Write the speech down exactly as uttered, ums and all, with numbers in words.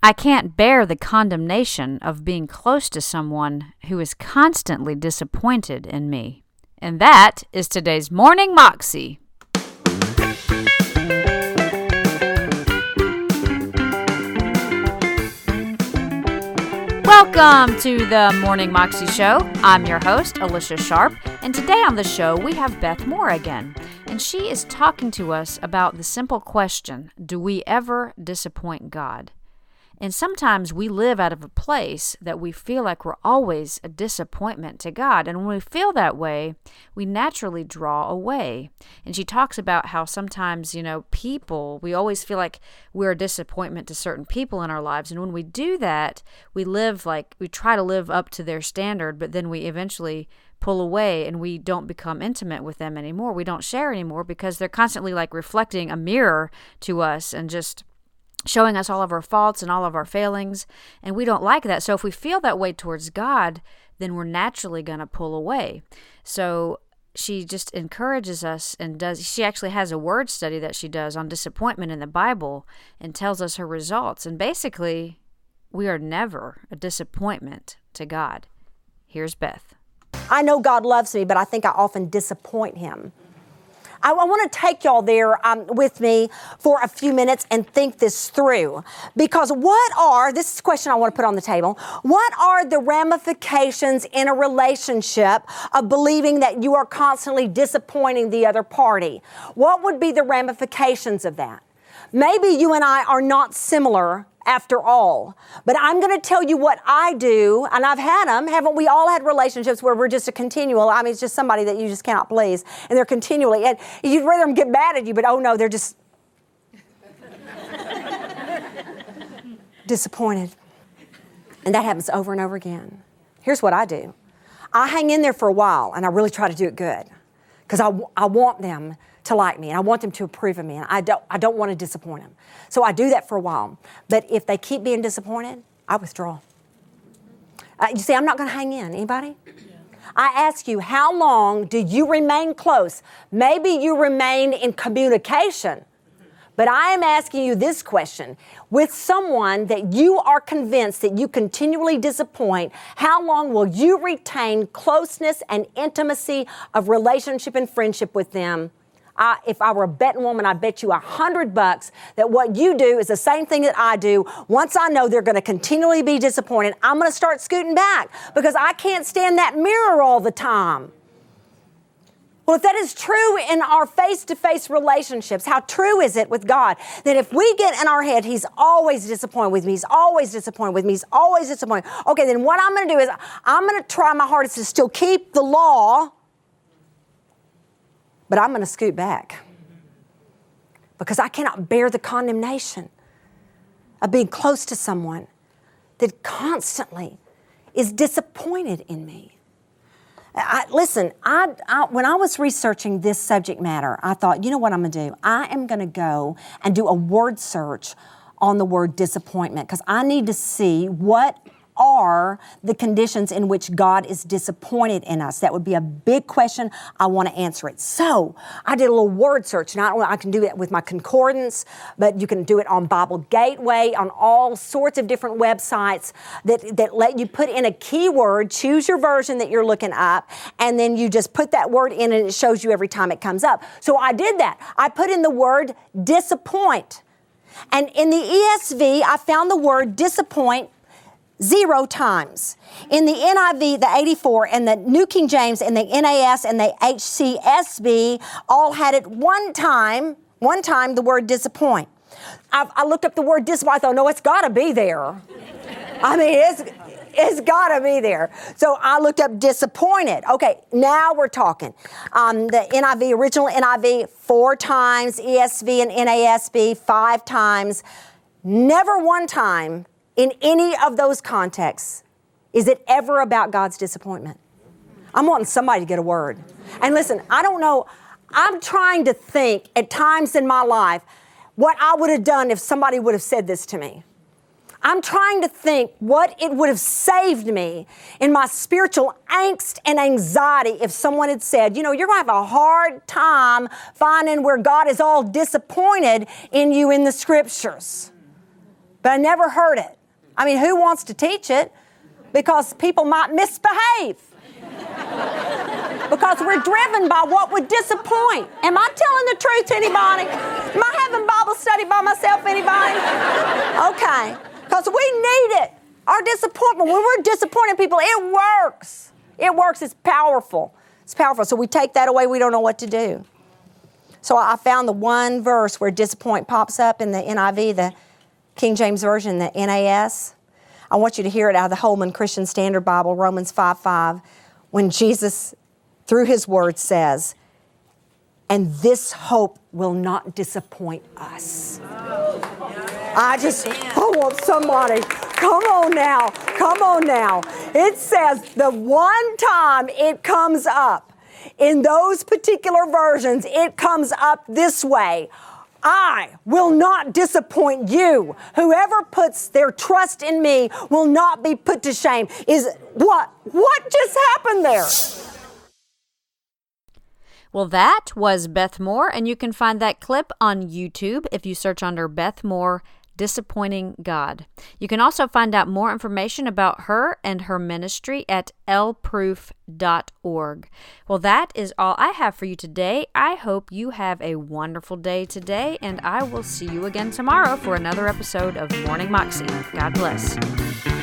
I can't bear the condemnation of being close to someone who is constantly disappointed in me. And that is today's Morning Moxie. Welcome to the Morning Moxie Show. I'm your host, Alicia Sharp, and today on the show we have Beth Moore again, and she is talking to us about the simple question, do we ever disappoint God? And sometimes we live out of a place that we feel like we're always a disappointment to God. And when we feel that way, we naturally draw away. And she talks about how sometimes, you know, people, we always feel like we're a disappointment to certain people in our lives. And when we do that, we live like, we try to live up to their standard, but then we eventually pull away and we don't become intimate with them anymore. We don't share anymore because they're constantly like reflecting a mirror to us and just showing us all of our faults and all of our failings, and we don't like that. So if we feel that way towards God, then we're naturally going to pull away. So she just encourages us and does, she actually has a word study that she does on disappointment in the Bible and tells us her results. And basically, we are never a disappointment to God. Here's Beth. I know God loves me, but I think I often disappoint him. I want to take y'all there um, with me for a few minutes and think this through. Because what are, this is a question I want to put on the table, what are the ramifications in a relationship of believing that you are constantly disappointing the other party? What would be the ramifications of that? Maybe you and I are not similar after all, but I'm going to tell you what I do, and I've had them. Haven't we all had relationships where we're just a continual, I mean, it's just somebody that you just cannot please, and they're continually, and you'd rather them get mad at you, but oh no, they're just disappointed. And that happens over and over again. Here's what I do. I hang in there for a while, and I really try to do it good, because I, I want them to like me, and I want them to approve of me, and I don't, I don't want to disappoint them. So I do that for a while. But if they keep being disappointed, I withdraw. Uh, you see, I'm not going to hang in. Anybody? Yeah. I ask you, how long do you remain close? Maybe you remain in communication, but I am asking you this question. With someone that you are convinced that you continually disappoint, how long will you retain closeness and intimacy of relationship and friendship with them? I, if I were a betting woman, I'd bet you a hundred bucks that what you do is the same thing that I do. Once I know they're going to continually be disappointed, I'm going to start scooting back because I can't stand that mirror all the time. Well, if that is true in our face-to-face relationships, how true is it with God that if we get in our head, he's always disappointed with me, he's always disappointed with me, he's always disappointed. Okay, then what I'm going to do is I'm going to try my hardest to still keep the law, but I'm going to scoot back because I cannot bear the condemnation of being close to someone that constantly is disappointed in me. I, listen, I, I, when I was researching this subject matter, I thought, you know what I'm going to do? I am going to go and do a word search on the word disappointment because I need to see what are the conditions in which God is disappointed in us. That would be a big question. I want to answer it. So I did a little word search. Now I can do it with my concordance, but you can do it on Bible Gateway, on all sorts of different websites that, that let you put in a keyword, choose your version that you're looking up, and then you just put that word in and it shows you every time it comes up. So I did that. I put in the word disappoint. And in the E S V, I found the word disappoint zero times. In the N I V, the eighty-four, and the New King James, and the N A S, and the H C S B all had it one time, one time the word disappoint. I, I looked up the word disappoint. I thought, no, it's got to be there. I mean, it's, it's got to be there. So I looked up disappointed. Okay, now we're talking. Um, the N I V, original N I V, four times. E S V and N A S B, five times. Never one time in any of those contexts, is it ever about God's disappointment? I'm wanting somebody to get a word. And listen, I don't know, I'm trying to think at times in my life what I would have done if somebody would have said this to me. I'm trying to think what it would have saved me in my spiritual angst and anxiety if someone had said, you know, you're going to have a hard time finding where God is all disappointed in you in the scriptures. But I never heard it. I mean, who wants to teach it? Because people might misbehave. Because we're driven by what would disappoint. Am I telling the truth, anybody? Am I having Bible study by myself, anybody? Okay. Because we need it. Our disappointment, when we're disappointing people, it works. It works. It's powerful. It's powerful. So we take that away. We don't know what to do. So I found the one verse where disappoint pops up in the N I V, the King James Version, the N A S. I want you to hear it out of the Holman Christian Standard Bible, Romans five five, when Jesus, through his word, says, and this hope will not disappoint us. I just, I want somebody, come on now, come on now. It says the one time it comes up in those particular versions, it comes up this way. I will not disappoint you. Whoever puts their trust in me will not be put to shame. Is what? What just happened there? Well, that was Beth Moore, and you can find that clip on YouTube if you search under Beth Moore, Disappointing God. You can also find out more information about her and her ministry at l proof dot org. Well, that is all I have for you today. I hope you have a wonderful day today, and I will see you again tomorrow for another episode of Morning Moxie. God bless.